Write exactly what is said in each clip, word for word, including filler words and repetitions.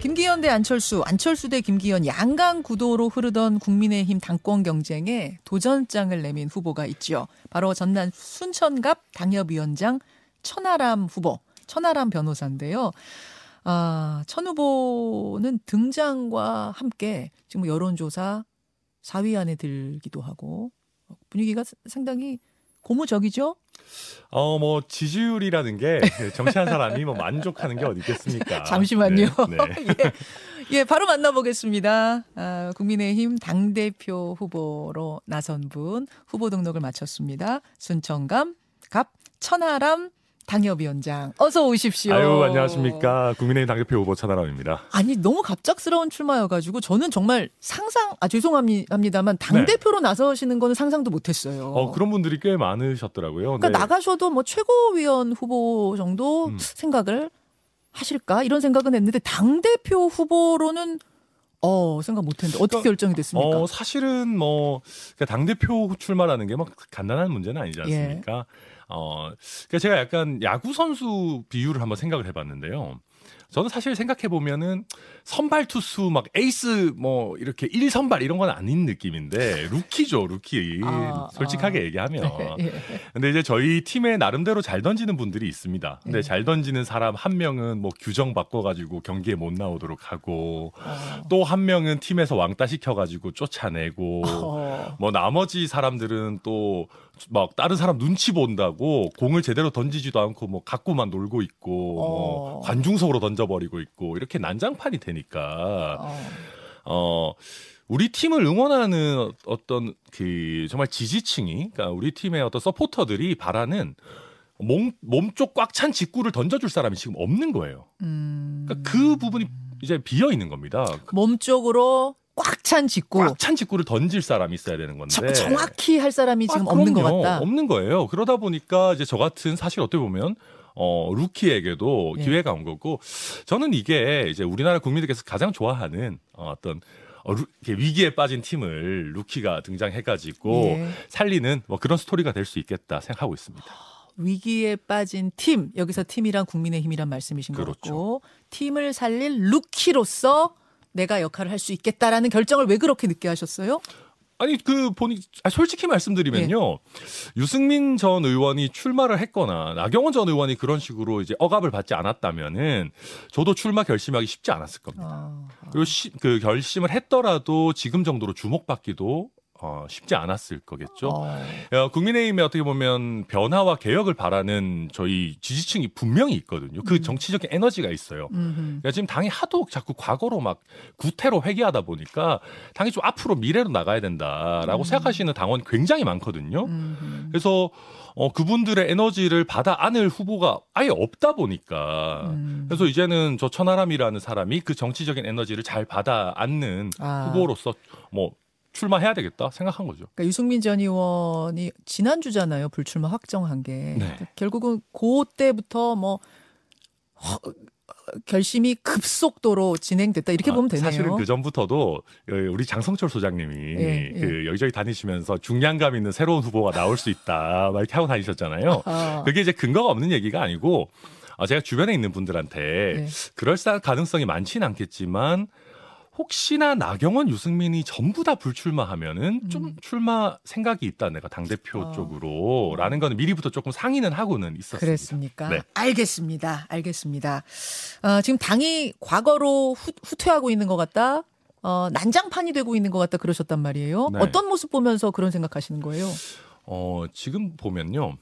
김기현 대 안철수, 안철수 대 김기현 양강 구도로 흐르던 국민의힘 당권 경쟁에 도전장을 내민 후보가 있죠. 바로 전남 순천갑 당협위원장 천하람 후보, 천하람 변호사인데요. 아, 천 후보는 등장과 함께 지금 여론조사 사 위 안에 들기도 하고 분위기가 상당히 고무적이죠? 어, 뭐 지지율이라는 게 정치한 사람이 뭐 만족하는 게 어디 있겠습니까? 잠시만요. 네, 네. 예, 예, 바로 만나보겠습니다. 아, 국민의힘 당대표 후보로 나선 분 후보 등록을 마쳤습니다. 순천감 갑 천하람 당협위원장 어서 오십시오. 아유, 안녕하십니까. 국민의힘 당대표 후보 천하람입니다. 아니, 너무 갑작스러운 출마여가지고 저는 정말 상상, 아 죄송합니다만 당대표로 네. 나서시는 거는 상상도 못했어요. 어, 그런 분들이 꽤 많으셨더라고요. 그러니까 네. 나가셔도 뭐 최고위원 후보 정도 음. 생각을 하실까 이런 생각은 했는데 당대표 후보로는 어, 생각 못했는데 어떻게 그러니까, 결정이 됐습니까? 어, 사실은 뭐 그러니까 당대표 출마라는 게 막 간단한 문제는 아니지 않습니까? 예. 어, 그러니까 제가 약간 야구 선수 비유를 한번 생각을 해봤는데요. 저는 사실 생각해 보면은 선발 투수 막 에이스 뭐 이렇게 일 선발 이런 건 아닌 느낌인데 루키죠, 루키. 아, 솔직하게 아. 얘기하면. 예. 근데 이제 저희 팀에 나름대로 잘 던지는 분들이 있습니다. 근데 예. 잘 던지는 사람 한 명은 뭐 규정 바꿔가지고 경기에 못 나오도록 하고 어. 또 한 명은 팀에서 왕따 시켜가지고 쫓아내고 어. 뭐 나머지 사람들은 또 막 다른 사람 눈치 본다고 공을 제대로 던지지도 않고 뭐 갖고만 놀고 있고 어. 뭐 관중석으로 던져버리고 있고 이렇게 난장판이 되니까 어. 어, 우리 팀을 응원하는 어떤 그 정말 지지층이 그러니까 우리 팀의 어떤 서포터들이 바라는 몸, 몸쪽 꽉 찬 직구를 던져줄 사람이 지금 없는 거예요. 음. 그러니까 그 부분이 이제 비어 있는 겁니다. 몸쪽으로 꽉 찬 직구, 꽉 찬 직구를 던질 사람이 있어야 되는 건데 자꾸 정확히 할 사람이 지금 아, 없는 것 같다. 없는 거예요. 그러다 보니까 이제 저 같은 사실 어떻게 보면 어, 루키에게도 예. 기회가 온 거고 저는 이게 이제 우리나라 국민들께서 가장 좋아하는 어떤 어, 루, 위기에 빠진 팀을 루키가 등장해가지고 예. 살리는 뭐 그런 스토리가 될 수 있겠다 생각하고 있습니다. 위기에 빠진 팀 여기서 팀이란 국민의힘이란 말씀이신 것 그렇죠. 같고 팀을 살릴 루키로서. 내가 역할을 할 수 있겠다라는 결정을 왜 그렇게 늦게 하셨어요? 아니 그 본인 솔직히 말씀드리면요. 예. 유승민 전 의원이 출마를 했거나 나경원 전 의원이 그런 식으로 이제 억압을 받지 않았다면은 저도 출마 결심하기 쉽지 않았을 겁니다. 아, 아. 그리고 시, 그 결심을 했더라도 지금 정도로 주목받기도 어, 쉽지 않았을 거겠죠. 어... 국민의힘에 어떻게 보면 변화와 개혁을 바라는 저희 지지층이 분명히 있거든요. 그 음. 정치적인 에너지가 있어요. 그러니까 지금 당이 하도 자꾸 과거로 막 구태로 회귀하다 보니까 당이 좀 앞으로 미래로 나가야 된다라고 음. 생각하시는 당원 굉장히 많거든요. 음흠. 그래서 어, 그분들의 에너지를 받아 안을 후보가 아예 없다 보니까 음. 그래서 이제는 저 천하람이라는 사람이 그 정치적인 에너지를 잘 받아 안는 아. 후보로서 뭐 출마해야 되겠다 생각한 거죠. 그러니까 유승민 전 의원이 지난주잖아요. 불출마 확정한 게. 네. 결국은 그때부터 뭐 허, 결심이 급속도로 진행됐다. 이렇게 아, 보면 되네요. 사실은 그전부터도 우리 장성철 소장님이 예, 예. 그 여기저기 다니시면서 중량감 있는 새로운 후보가 나올 수 있다. 막 이렇게 하고 다니셨잖아요. 아. 그게 이제 근거가 없는 얘기가 아니고 제가 주변에 있는 분들한테 예. 그럴싸한 가능성이 많지는 않겠지만 혹시나 나경원, 유승민이 전부 다 불출마하면은 좀 음. 출마 생각이 있다. 내가 당대표 어. 쪽으로 라는 건 미리부터 조금 상의는 하고는 있었습니다. 그랬습니까? 네. 알겠습니다. 알겠습니다. 어, 지금 당이 과거로 후, 후퇴하고 있는 것 같다. 어, 난장판이 되고 있는 것 같다. 그러셨단 말이에요. 네. 어떤 모습 보면서 그런 생각하시는 거예요? 어, 지금 보면요.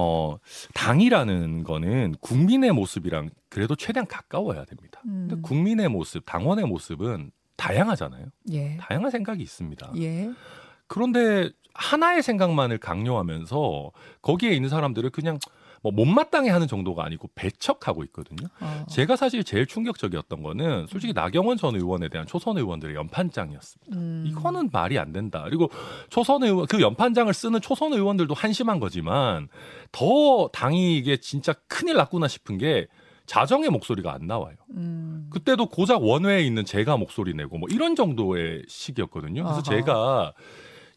어, 당이라는 거는 국민의 모습이랑 그래도 최대한 가까워야 됩니다. 음. 근데 국민의 모습, 당원의 모습은 다양하잖아요. 예. 다양한 생각이 있습니다. 예. 그런데 하나의 생각만을 강요하면서 거기에 있는 사람들을 그냥 뭐 못마땅해 하는 정도가 아니고 배척하고 있거든요. 어. 제가 사실 제일 충격적이었던 거는 솔직히 나경원 전 의원에 대한 초선 의원들의 연판장이었습니다. 음. 이거는 말이 안 된다. 그리고 초선 의원, 그 연판장을 쓰는 초선 의원들도 한심한 거지만 더 당이 이게 진짜 큰일 났구나 싶은 게 자정의 목소리가 안 나와요. 음. 그때도 고작 원외에 있는 제가 목소리 내고 뭐 이런 정도의 시기였거든요. 그래서 아하. 제가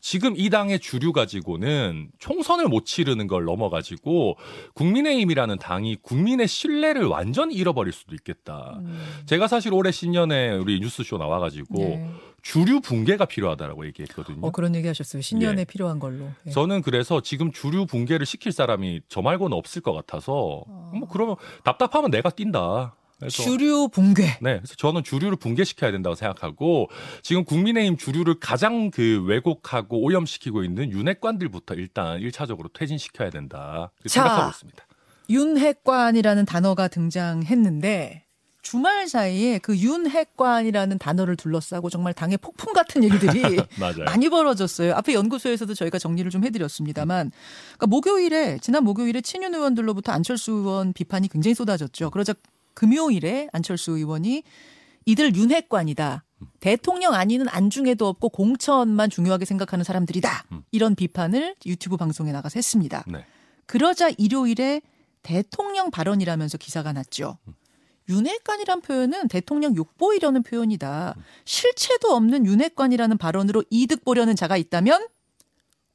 지금 이 당의 주류 가지고는 총선을 못 치르는 걸 넘어가지고 국민의힘이라는 당이 국민의 신뢰를 완전히 잃어버릴 수도 있겠다. 음. 제가 사실 올해 신년에 우리 뉴스쇼 나와가지고 네. 주류 붕괴가 필요하다라고 얘기했거든요. 어, 그런 얘기하셨어요. 신년에 예. 필요한 걸로. 예. 저는 그래서 지금 주류 붕괴를 시킬 사람이 저 말고는 없을 것 같아서 어. 뭐 그러면 답답하면 내가 뛴다. 그래서, 주류 붕괴. 네, 그래서 저는 주류를 붕괴시켜야 된다고 생각하고 지금 국민의힘 주류를 가장 그 왜곡하고 오염시키고 있는 윤핵관들부터 일단 일 차적으로 퇴진시켜야 된다. 그렇게 자, 생각하고 있습니다. 윤핵관이라는 단어가 등장했는데. 주말 사이에 그 윤핵관이라는 단어를 둘러싸고 정말 당의 폭풍 같은 일들이 많이 벌어졌어요. 앞에 연구소에서도 저희가 정리를 좀 해드렸습니다만 그러니까 목요일에 지난 목요일에 친윤 의원들로부터 안철수 의원 비판이 굉장히 쏟아졌죠. 그러자 금요일에 안철수 의원이 이들 윤핵관이다. 대통령 안위는 안중에도 없고 공천만 중요하게 생각하는 사람들이다. 이런 비판을 유튜브 방송에 나가서 했습니다. 네. 그러자 일요일에 대통령 발언이라면서 기사가 났죠. 윤핵관이란 표현은 대통령 욕보이려는 표현이다. 실체도 없는 윤핵관이라는 발언으로 이득 보려는 자가 있다면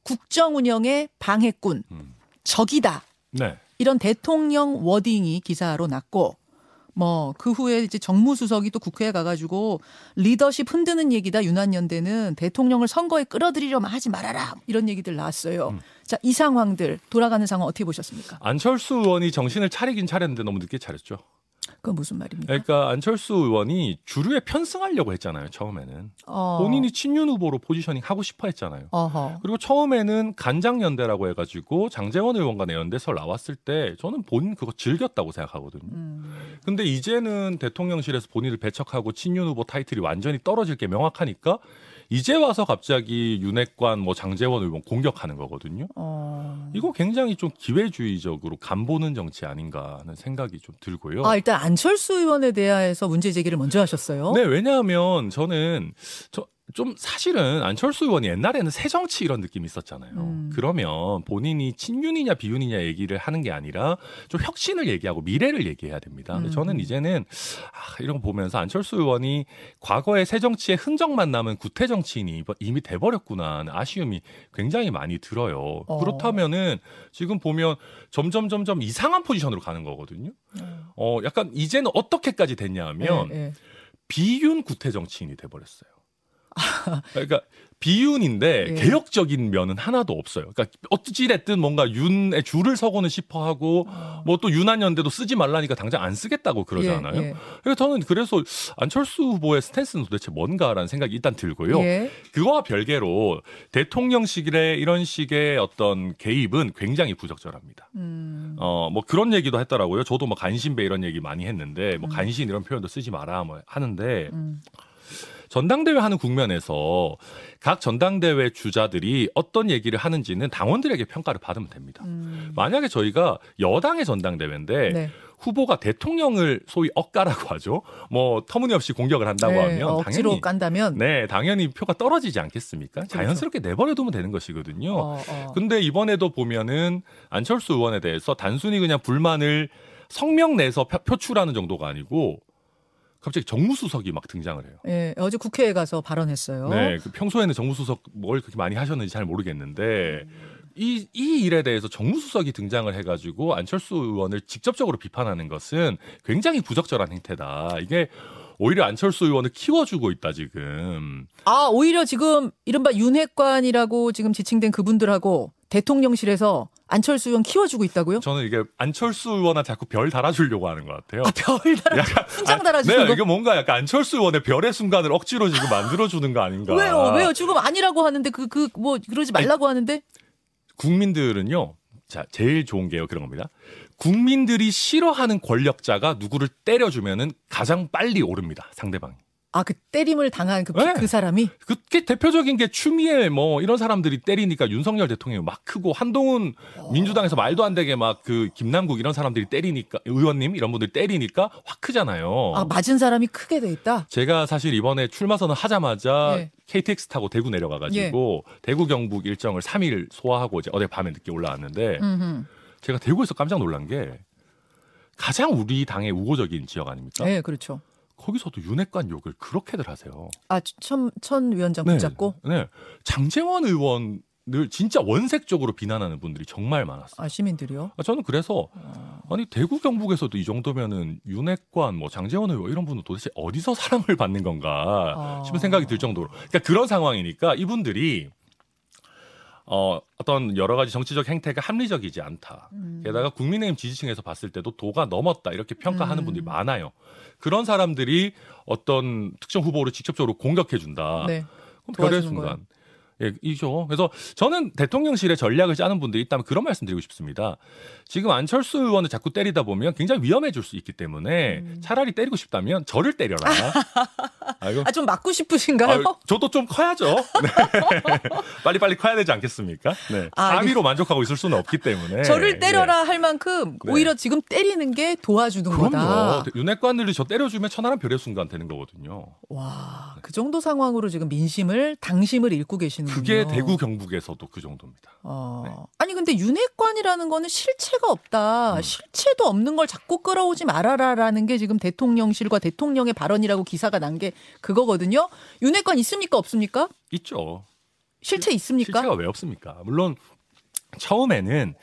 국정운영의 방해꾼, 음. 적이다. 네. 이런 대통령 워딩이 기사로 났고 뭐 그 후에 이제 정무수석이 또 국회에 가가지고 리더십 흔드는 얘기다. 유난연대는 대통령을 선거에 끌어들이려면 하지 말아라. 이런 얘기들 나왔어요. 음. 자, 이 상황들 돌아가는 상황 어떻게 보셨습니까? 안철수 의원이 정신을 차리긴 차렸는데 너무 늦게 차렸죠. 그건 무슨 말입니까? 그러니까 안철수 의원이 주류에 편승하려고 했잖아요. 처음에는. 어. 본인이 친윤 후보로 포지셔닝 하고 싶어 했잖아요. 어허. 그리고 처음에는 간장연대라고 해가지고 장제원 의원 간의 연대설 나왔을 때 저는 본 그거 즐겼다고 생각하거든요. 음. 근데 이제는 대통령실에서 본인을 배척하고 친윤 후보 타이틀이 완전히 떨어질 게 명확하니까 이제 와서 갑자기 윤핵관, 뭐 장제원 의원 공격하는 거거든요. 어... 이거 굉장히 좀 기회주의적으로 간보는 정치 아닌가 하는 생각이 좀 들고요. 아, 일단 안철수 의원에 대해서 문제 제기를 먼저 하셨어요? 네, 왜냐하면 저는 저 좀 사실은 안철수 의원이 옛날에는 새정치 이런 느낌이 있었잖아요. 음. 그러면 본인이 친윤이냐 비윤이냐 얘기를 하는 게 아니라 좀 혁신을 얘기하고 미래를 얘기해야 됩니다. 음. 근데 저는 이제는 아, 이런 거 보면서 안철수 의원이 과거의 새정치의 흔적만 남은 구태정치인이 이미 돼버렸구나 하는 아쉬움이 굉장히 많이 들어요. 어. 그렇다면은 지금 보면 점점 점점 이상한 포지션으로 가는 거거든요. 음. 어, 약간 이제는 어떻게까지 됐냐 하면 네, 네. 비윤 구태정치인이 돼버렸어요. 그러니까 비윤인데 예. 개혁적인 면은 하나도 없어요. 그러니까 어찌됐든 뭔가 윤의 줄을 서고는 싶어하고 어. 뭐 또 유난연대도 쓰지 말라니까 당장 안 쓰겠다고 그러잖아요. 예, 예. 그래서 저는 그래서 안철수 후보의 스탠스는 도대체 뭔가라는 생각이 일단 들고요. 예. 그거와 별개로 대통령실의 이런 식의 어떤 개입은 굉장히 부적절합니다. 음. 어, 뭐 그런 얘기도 했더라고요. 저도 뭐 간신배 이런 얘기 많이 했는데 뭐 음. 간신 이런 표현도 쓰지 마라 뭐 하는데. 음. 전당대회 하는 국면에서 각 전당대회 주자들이 어떤 얘기를 하는지는 당원들에게 평가를 받으면 됩니다. 음. 만약에 저희가 여당의 전당대회인데 네. 후보가 대통령을 소위 억까라고 하죠. 뭐 터무니없이 공격을 한다고 네, 하면 억지로 당연히 억지로 깐다면 네, 당연히 표가 떨어지지 않겠습니까? 그렇죠. 자연스럽게 내버려두면 되는 것이거든요. 어, 어. 근데 이번에도 보면은 안철수 의원에 대해서 단순히 그냥 불만을 성명 내서 표출하는 정도가 아니고 갑자기 정무수석이 막 등장을 해요. 예, 어제 국회에 가서 발언했어요. 네, 그 평소에는 정무수석 뭘 그렇게 많이 하셨는지 잘 모르겠는데 이, 이 일에 대해서 정무수석이 등장을 해가지고 안철수 의원을 직접적으로 비판하는 것은 굉장히 부적절한 행태다. 이게 오히려 안철수 의원을 키워주고 있다 지금. 아, 오히려 지금 이른바 윤핵관이라고 지금 지칭된 그분들하고 대통령실에서 안철수 의원 키워주고 있다고요? 저는 이게 안철수 의원한테 자꾸 별 달아주려고 하는 것 같아요. 아, 별 달아주고 순장 달아주는 아, 네, 거? 이게 뭔가 약간 안철수 의원의 별의 순간을 억지로 지금 만들어주는 거 아닌가. 왜요? 왜요? 지금 아니라고 하는데 그, 그, 뭐 그러지 말라고 아니, 하는데? 국민들은요. 자, 제일 좋은 게요. 그런 겁니다. 국민들이 싫어하는 권력자가 누구를 때려주면은 가장 빨리 오릅니다. 상대방이. 아, 그 때림을 당한 그, 네. 그 사람이? 그게 대표적인 게 추미애 뭐 이런 사람들이 때리니까 윤석열 대통령이 막 크고 한동훈 어. 민주당에서 말도 안 되게 막 그 김남국 이런 사람들이 때리니까 의원님 이런 분들이 때리니까 확 크잖아요. 아, 맞은 사람이 크게 돼 있다? 제가 사실 이번에 출마 선언 하자마자 네. 케이티엑스 타고 대구 내려가가지고 네. 대구 경북 일정을 삼 일 소화하고 이제 어제 밤에 늦게 올라왔는데 음흠. 제가 대구에서 깜짝 놀란 게 가장 우리 당의 우호적인 지역 아닙니까? 네, 그렇죠. 거기서도 윤핵관 욕을 그렇게들 하세요. 아, 천, 천 위원장 붙잡고? 네, 네. 장제원 의원 늘 진짜 원색적으로 비난하는 분들이 정말 많았어요. 아, 시민들이요? 저는 그래서 아니 대구 경북에서도 이 정도면은 윤핵관, 뭐 장제원 의원 이런 분은 도대체 어디서 사랑을 받는 건가 아... 싶은 생각이 들 정도로. 그러니까 그런 상황이니까 이분들이 어, 어떤 여러 가지 정치적 행태가 합리적이지 않다. 음. 게다가 국민의힘 지지층에서 봤을 때도 도가 넘었다 이렇게 평가하는 음. 분들이 많아요. 그런 사람들이 어떤 특정 후보를 직접적으로 공격해 준다. 네. 그럼 별의 순간. 거예요. 예, 이죠. 그래서 저는 대통령실에 전략을 짜는 분들이 있다면 그런 말씀 드리고 싶습니다. 지금 안철수 의원을 자꾸 때리다 보면 굉장히 위험해질 수 있기 때문에 음. 차라리 때리고 싶다면 저를 때려라. 아이고. 아, 좀 맞고 싶으신가요? 아, 저도 좀 커야죠. 네. 빨리빨리 커야 되지 않겠습니까? 네. 아, 사위로 만족하고 있을 수는 없기 때문에. 저를 때려라 네. 할 만큼 오히려 네. 지금 때리는 게 도와주는 그럼요. 거다. 윤핵관들이 저 때려주면 천하람 별의 순간 되는 거거든요. 와, 네. 그 정도 상황으로 지금 민심을, 당심을 읽고 계시는 그게 대구 경북에서도 그 정도입니다. 어... 네. 아니 근데 윤핵관이라는 거는 실체가 없다. 음. 실체도 없는 걸 자꾸 끌어오지 말아라라는 게 지금 대통령실과 대통령의 발언이라고 기사가 난 게 그거거든요. 윤핵관 있습니까 없습니까? 있죠. 실체 있습니까? 실체가 왜 없습니까? 물론 처음에는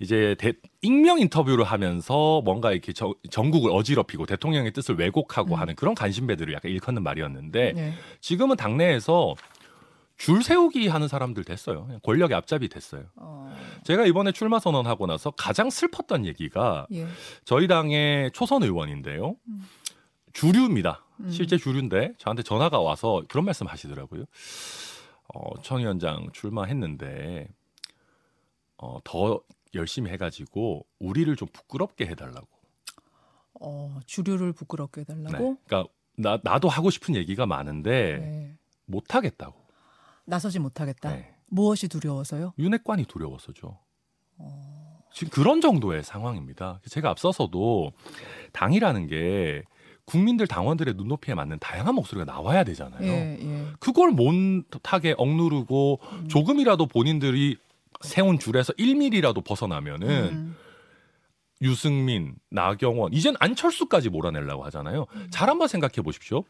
이제 대, 익명 인터뷰를 하면서 뭔가 이렇게 저, 전국을 어지럽히고 대통령의 뜻을 왜곡하고 음. 하는 그런 간신배들을 약간 일컫는 말이었는데 네. 지금은 당내에서 줄 세우기 하는 사람들 됐어요. 권력의 앞잡이 됐어요. 어... 제가 이번에 출마 선언하고 나서 가장 슬펐던 얘기가 예. 저희 당의 초선 의원인데요. 음. 주류입니다. 음. 실제 주류인데 저한테 전화가 와서 그런 말씀 하시더라고요. 어, 천 위원장 출마했는데 어, 더 열심히 해가지고 우리를 좀 부끄럽게 해달라고. 어, 주류를 부끄럽게 해달라고? 네. 그러니까 나, 나도 하고 싶은 얘기가 많은데 네. 못하겠다고. 나서지 못하겠다. 네. 무엇이 두려워서요? 윤핵관이 두려워서죠. 어... 지금 그런 정도의 상황입니다. 제가 앞서서도 당이라는 게 국민들 당원들의 눈높이에 맞는 다양한 목소리가 나와야 되잖아요. 예, 예. 그걸 못하게 억누르고 음. 조금이라도 본인들이 세운 줄에서 일 밀리미터라도 벗어나면은 음. 유승민, 나경원, 이젠 안철수까지 몰아내려고 하잖아요. 잘 한번 생각해 보십시오.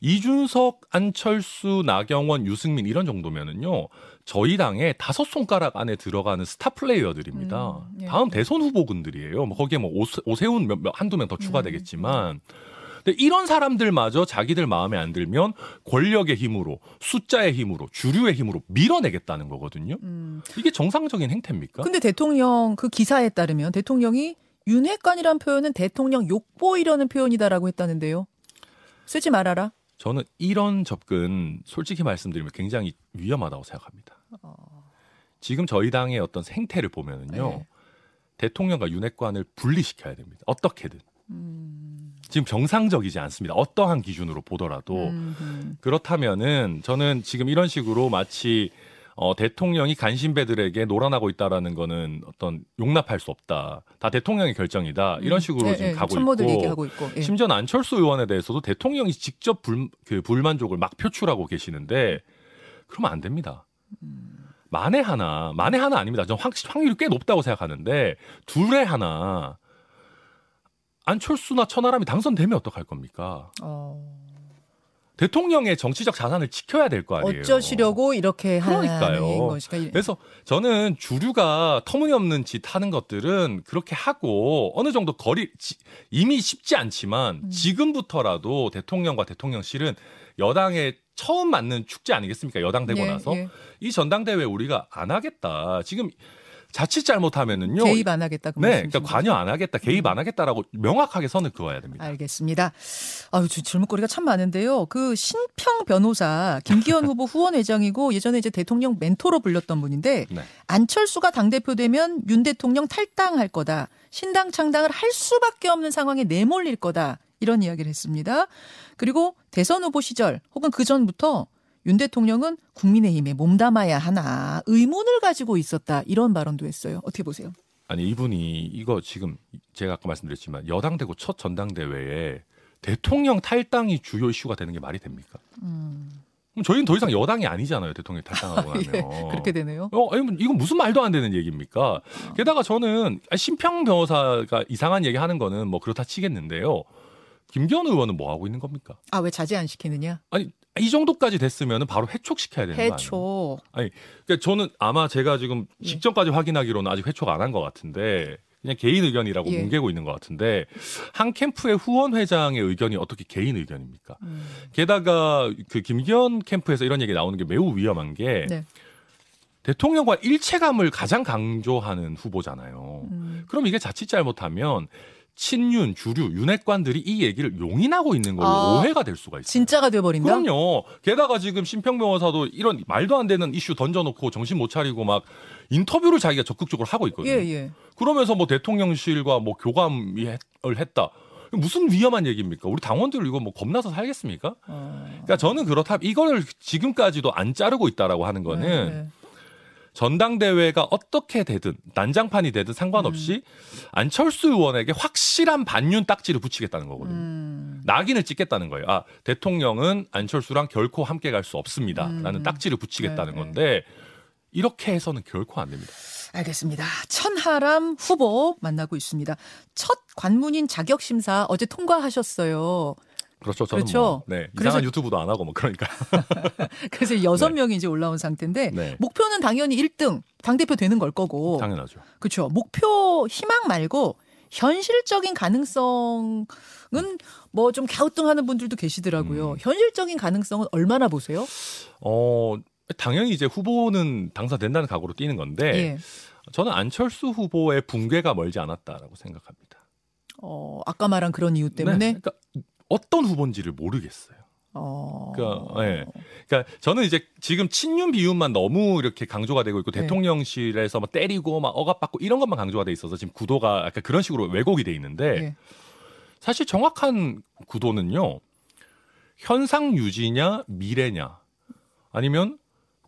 이준석, 안철수, 나경원, 유승민 이런 정도면은요. 저희 당의 다섯 손가락 안에 들어가는 스타 플레이어들입니다. 음, 예. 다음 대선 후보군들이에요. 뭐 거기에 뭐 오세, 오세훈 몇, 몇, 한두 명 더 추가되겠지만 근데 이런 사람들마저 자기들 마음에 안 들면 권력의 힘으로, 숫자의 힘으로, 주류의 힘으로 밀어내겠다는 거거든요. 음. 이게 정상적인 행태입니까? 근데 대통령 그 기사에 따르면 대통령이 윤핵관이란 표현은 대통령 욕보이려는 표현이다라고 했다는데요. 쓰지 말아라. 저는 이런 접근 솔직히 말씀드리면 굉장히 위험하다고 생각합니다. 어... 지금 저희 당의 어떤 행태를 보면은요. 네. 대통령과 윤핵관을 분리시켜야 됩니다. 어떻게든. 음... 지금 정상적이지 않습니다. 어떠한 기준으로 보더라도. 음... 그렇다면은 저는 지금 이런 식으로 마치 어, 대통령이 간신배들에게 놀아나고 있다라는 거는 어떤 용납할 수 없다. 다 대통령의 결정이다. 이런 식으로 음, 지금 예, 가고, 있고, 얘기하고 있고 예. 심지어 안철수 의원에 대해서도 대통령이 직접 불, 그 불만족을 막 표출하고 계시는데 그러면 안 됩니다. 음. 만에 하나, 만에 하나 아닙니다. 저는 확률이 꽤 높다고 생각하는데 둘에 하나 안철수나 천하람이 당선되면 어떡할 겁니까? 어... 대통령의 정치적 자산을 지켜야 될 거 아니에요. 어쩌시려고 이렇게 하는 것이까. 그래서 저는 주류가 터무니없는 짓 하는 것들은 그렇게 하고 어느 정도 거리 이미 쉽지 않지만 음. 지금부터라도 대통령과 대통령실은 여당의 처음 맞는 축제 아니겠습니까? 여당 되고 예, 나서. 예. 이 전당대회 우리가 안 하겠다. 지금 자칫 잘못하면은요. 개입 안 하겠다. 그 네, 그러니까 관여 안 하겠다, 개입 안 하겠다라고 명확하게 선을 그어야 됩니다. 알겠습니다. 아유, 질문거리가 참 많은데요. 그 신평 변호사 김기현 후보 후원회장이고 예전에 이제 대통령 멘토로 불렸던 분인데 네. 안철수가 당대표 되면 윤 대통령 탈당할 거다, 신당 창당을 할 수밖에 없는 상황에 내몰릴 거다 이런 이야기를 했습니다. 그리고 대선 후보 시절 혹은 그 전부터. 윤 대통령은 국민의힘에 몸담아야 하나 의문을 가지고 있었다. 이런 발언도 했어요. 어떻게 보세요? 아니 이분이 이거 지금 제가 아까 말씀드렸지만 여당 되고 첫 전당대회에 대통령 탈당이 주요 이슈가 되는 게 말이 됩니까? 음. 그럼 저희는 더 이상 여당이 아니잖아요. 대통령 탈당하고 나면. 예, 그렇게 되네요. 어, 이건 무슨 말도 안 되는 얘기입니까? 게다가 저는 신평 변호사가 이상한 얘기하는 거는 뭐 그렇다 치겠는데요. 김기현 의원은 뭐 하고 있는 겁니까? 아, 왜 자제 안 시키느냐? 아니, 이 정도까지 됐으면 바로 회촉시켜야 되는 거예요. 회촉. 아니, 그러니까 저는 아마 제가 지금 직전까지 예. 확인하기로는 아직 회촉 안 한 것 같은데 그냥 개인 의견이라고 예. 뭉개고 있는 것 같은데 한 캠프의 후원 회장의 의견이 어떻게 개인 의견입니까? 음. 게다가 그 김기현 캠프에서 이런 얘기 나오는 게 매우 위험한 게 네. 대통령과 일체감을 가장 강조하는 후보잖아요. 음. 그럼 이게 자칫 잘못하면 친윤, 주류, 윤핵관들이 이 얘기를 용인하고 있는 걸로 아, 오해가 될 수가 있어요. 진짜가 돼버린다? 그럼요. 게다가 지금 신평 변호사도 이런 말도 안 되는 이슈 던져놓고 정신 못 차리고 막 인터뷰를 자기가 적극적으로 하고 있거든요. 예, 예. 그러면서 뭐 대통령실과 뭐 교감을 했다. 무슨 위험한 얘기입니까? 우리 당원들 이거 뭐 겁나서 살겠습니까? 아... 그러니까 저는 그렇다. 이걸 지금까지도 안 자르고 있다라고 하는 거는 네, 네. 전당대회가 어떻게 되든 난장판이 되든 상관없이 음. 안철수 의원에게 확실한 반윤 딱지를 붙이겠다는 거거든요. 음. 낙인을 찍겠다는 거예요. 아, 대통령은 안철수랑 결코 함께 갈 수 없습니다. 음. 라는 딱지를 붙이겠다는 네. 건데 이렇게 해서는 결코 안 됩니다. 알겠습니다. 천하람 후보 만나고 있습니다. 첫 관문인 자격심사 어제 통과하셨어요. 그렇죠. 저는 그렇죠. 뭐, 네, 이상한 그래서, 유튜브도 안 하고 뭐 그러니까. 그래서 여섯 명이 네. 이제 올라온 상태인데 네. 목표는 당연히 일 등 당대표 되는 걸 거고. 당연하죠. 그렇죠. 목표 희망 말고 현실적인 가능성은 뭐 좀 갸우뚱하는 분들도 계시더라고요. 음. 현실적인 가능성은 얼마나 보세요? 어, 당연히 이제 후보는 당선된다는 각오로 뛰는 건데 예. 저는 안철수 후보의 붕괴가 멀지 않았다라고 생각합니다. 어, 아까 말한 그런 이유 때문에? 네. 그러니까 어떤 후보인지를 모르겠어요. 어... 그러니까, 예. 그러니까 저는 이제 지금 친윤 비윤만 너무 이렇게 강조가 되고 있고 네. 대통령실에서 막 때리고 막 억압받고 이런 것만 강조가 돼 있어서 지금 구도가 약간 그런 식으로 왜곡이 돼 있는데 네. 사실 정확한 구도는요. 현상 유지냐 미래냐 아니면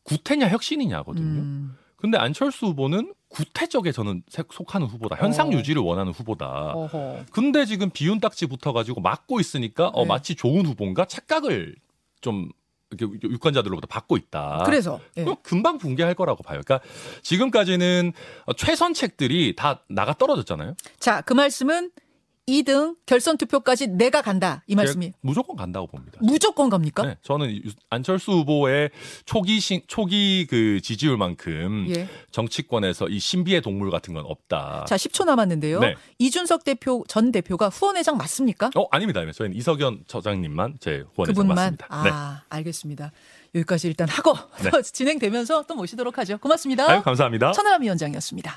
구태냐 혁신이냐거든요. 음. 근데 안철수 후보는 구태적에 저는 속하는 후보다. 현상 어. 유지를 원하는 후보다. 어허. 근데 지금 비윤 딱지 붙어가지고 막고 있으니까 네. 어, 마치 좋은 후보인가 착각을 좀 이렇게 유권자들로부터 받고 있다. 그래서 네. 금방 붕괴할 거라고 봐요. 그러니까 지금까지는 최선책들이 다 나가 떨어졌잖아요. 자, 그 말씀은 이 등 결선 투표까지 내가 간다. 이 말씀이. 무조건 간다고 봅니다. 무조건 갑니까? 네, 저는 안철수 후보의 초기 신, 초기 그 지지율만큼 예. 정치권에서 이 신비의 동물 같은 건 없다. 자, 십 초 남았는데요. 네. 이준석 대표 전 대표가 후원회장 맞습니까? 어, 아닙니다. 저희는 이석연 처장님만 제 후원회장 그분만? 맞습니다. 아, 네. 알겠습니다. 여기까지 일단 하고 네. 또 진행되면서 또 모시도록 하죠. 고맙습니다. 아유, 감사합니다. 천하람 위원장이었습니다.